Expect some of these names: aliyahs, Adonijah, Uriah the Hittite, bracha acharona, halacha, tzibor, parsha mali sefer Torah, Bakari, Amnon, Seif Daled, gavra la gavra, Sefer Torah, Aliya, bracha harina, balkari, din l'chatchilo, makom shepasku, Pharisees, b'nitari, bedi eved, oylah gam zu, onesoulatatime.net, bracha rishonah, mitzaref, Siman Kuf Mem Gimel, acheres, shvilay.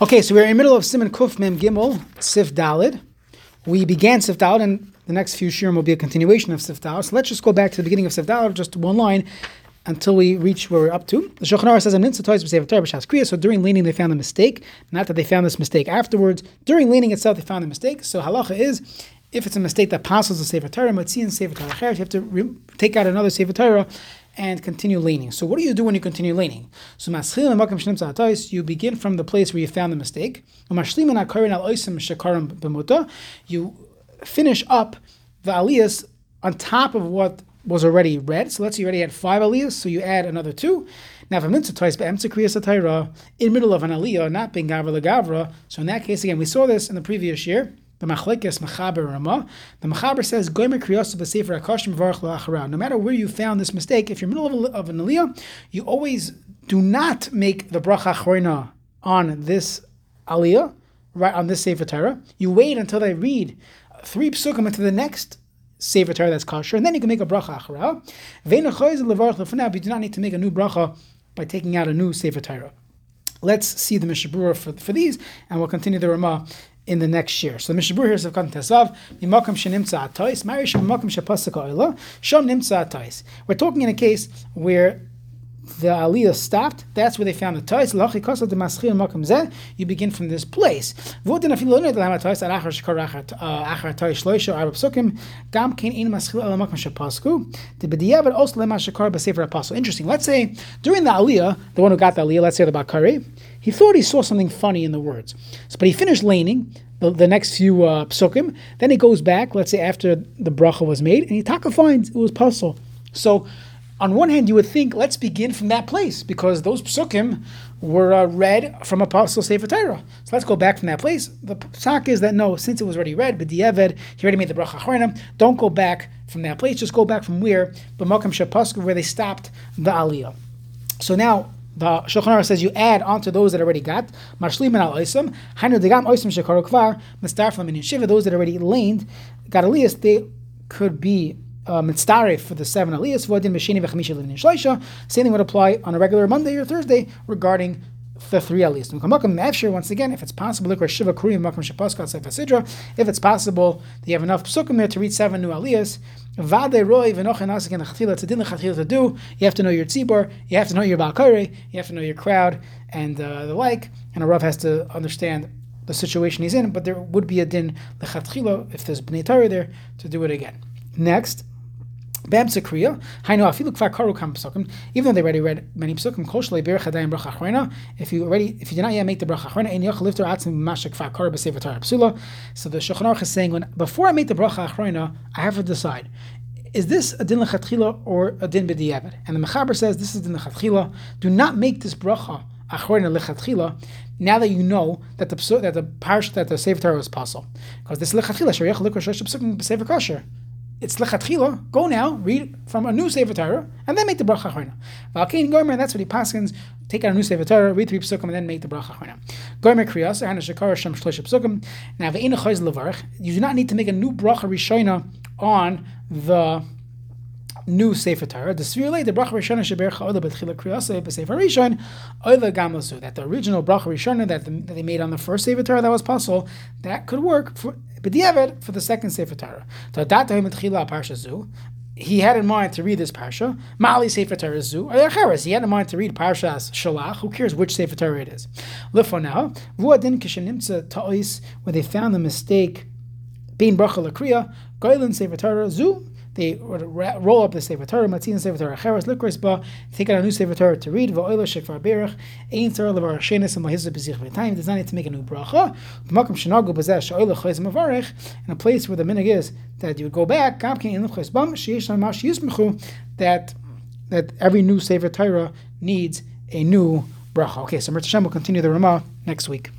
Okay, so we're in the middle of Siman Kuf Mem Gimel, Seif Daled. We began Seif Daled, and the next few shirim will be a continuation of Seif Daled. So let's just go back to the beginning of Seif Daled, just one line, until we reach where we're up to. The Shulchan Aruch says, so during leaning they found a mistake, not that they found this mistake afterwards. During leaning itself they found a mistake. So halacha is, if it's a mistake that passes the Sefer Torah, you have to take out another Sefer Torah and continue leaning. So what do you do when you continue leaning? So you begin from the place where you found the mistake. You finish up the aliyahs on top of what was already read. So let's say you already had 5 aliyahs, so you add another 2. Now, if I'm into twice, but I'm to kriya satira, in the middle of an aliyah, not being gavra la gavra. So in that case, again, we saw this in the previous year. The Machlokes Mechaber Rama. The Mechaber says, no matter where you found this mistake, if you're in the middle of an aliyah, you always do not make the bracha harina on this aliyah, right on this Sefer Torah. You wait until they read 3 psukim into the next Sefer Torah that's kosher, and then you can make a bracha acharona. But you do not need to make a new bracha by taking out a new Sefer Torah. Let's see the Mishabur for these, and we'll continue the Rama in the next year. So the Mishabur here is of Kantasav, makom shepasku oylah. We're talking in a case where the aliyah stopped. That's where they found the toys. You begin from this place. Interesting. Let's say during the aliyah, the one who got the aliyah, let's say the Bakari, he thought he saw something funny in the words, but he finished laning the next few psukim. Then he goes back, let's say after the bracha was made, and he taka finds it was pasul. So on one hand, you would think, let's begin from that place, because those psukim were read from Apostle Sefer Torah. So let's go back from that place. The psak is that, no, since it was already read, bedi eved, he already made the bracha harina, don't go back from that place, just go back from where, but makom shepasku, where they stopped the aliyah. So now, the Shulchan Aruch says you add onto those that already got mashlimin al oisam hainu degam oisam shekaru kvar mitzaref lamin shiva. Those that already laned got aliyas, they could be mitzaref for the 7 aliyas. V'adin b'sheni v'chamisha levin shleisha. Same thing would apply on a regular Monday or Thursday regarding the 3 aliyas. Once again, if it's possible, look where shiva kurim makom shepasku outside v'sidra. If it's possible, they have enough psukim there to read 7 new aliyas. Vade roi v'nochen asik in l'chatchila. It's a din l'chatchilo to do. You have to know your tzibor. You have to know your balkari. You have to know your crowd and the like. And a rav has to understand the situation he's in. But there would be a din l'chatchilo if there's b'nitari there to do it again. Next. Even though they already read many psukim, if you do not yet make the bracha acharona, so the Shulchan Aruch is saying, before I make the bracha acharona, I have to decide, is this a din l'chatchila or a din bedi eved? And the Mechaber says this is din l'chatchila. Do not make this bracha acharona l'chatchila. Now that you know that the parsha that the Sefer Torah is pasul, because this l'chatchila. It's lechatchila. Go now, read from a new Sefer Torah, and then make the bracha harina. V'al kein Goymer, that's what he paskins. Take out a new Sefer Torah, read 3 psukim, and then make the bracha harina. Goymer kriyas, hana shekara shem shlosh psukim. Now ve'ena chayz levarich. You do not need to make a new bracha rishonah on the new Sefer Torah. The shvilay, the bracha rishonah shebercha oylah betchila kriyas b'sefer rishon oylah gam zu. That the original bracha rishonah that they made on the first Sefer Torah that was pasul, that could work for b'di eved for the second Sefer Torah. He had in mind to read this parsha mali sefer Torah zu. Acheres, he had in mind to read parsha's shalach. Who cares which Sefer Torah it is? Lefonah vuadin kishenimtza ta'is, where they found the mistake bein bracha lakriya goylin Sefer Torah zu. They roll up the Sefer Torah, matzin Sefer Torah acheres likros ba. Take out a new Sefer Torah to read va'olah shekvar berach ein tzar levar shenis and lahizu b'zich v'tayim. Does not need to make a new bracha. Makom shenagu b'zeh sheolah chayz mavarich, in a place where the minig is that you would go back. Gam kein l'chayz bam sheish l'ma sheyusmechu, that every new Sefer Torah needs a new bracha. Okay, so Mirzah Hashem will continue the Ramah next week.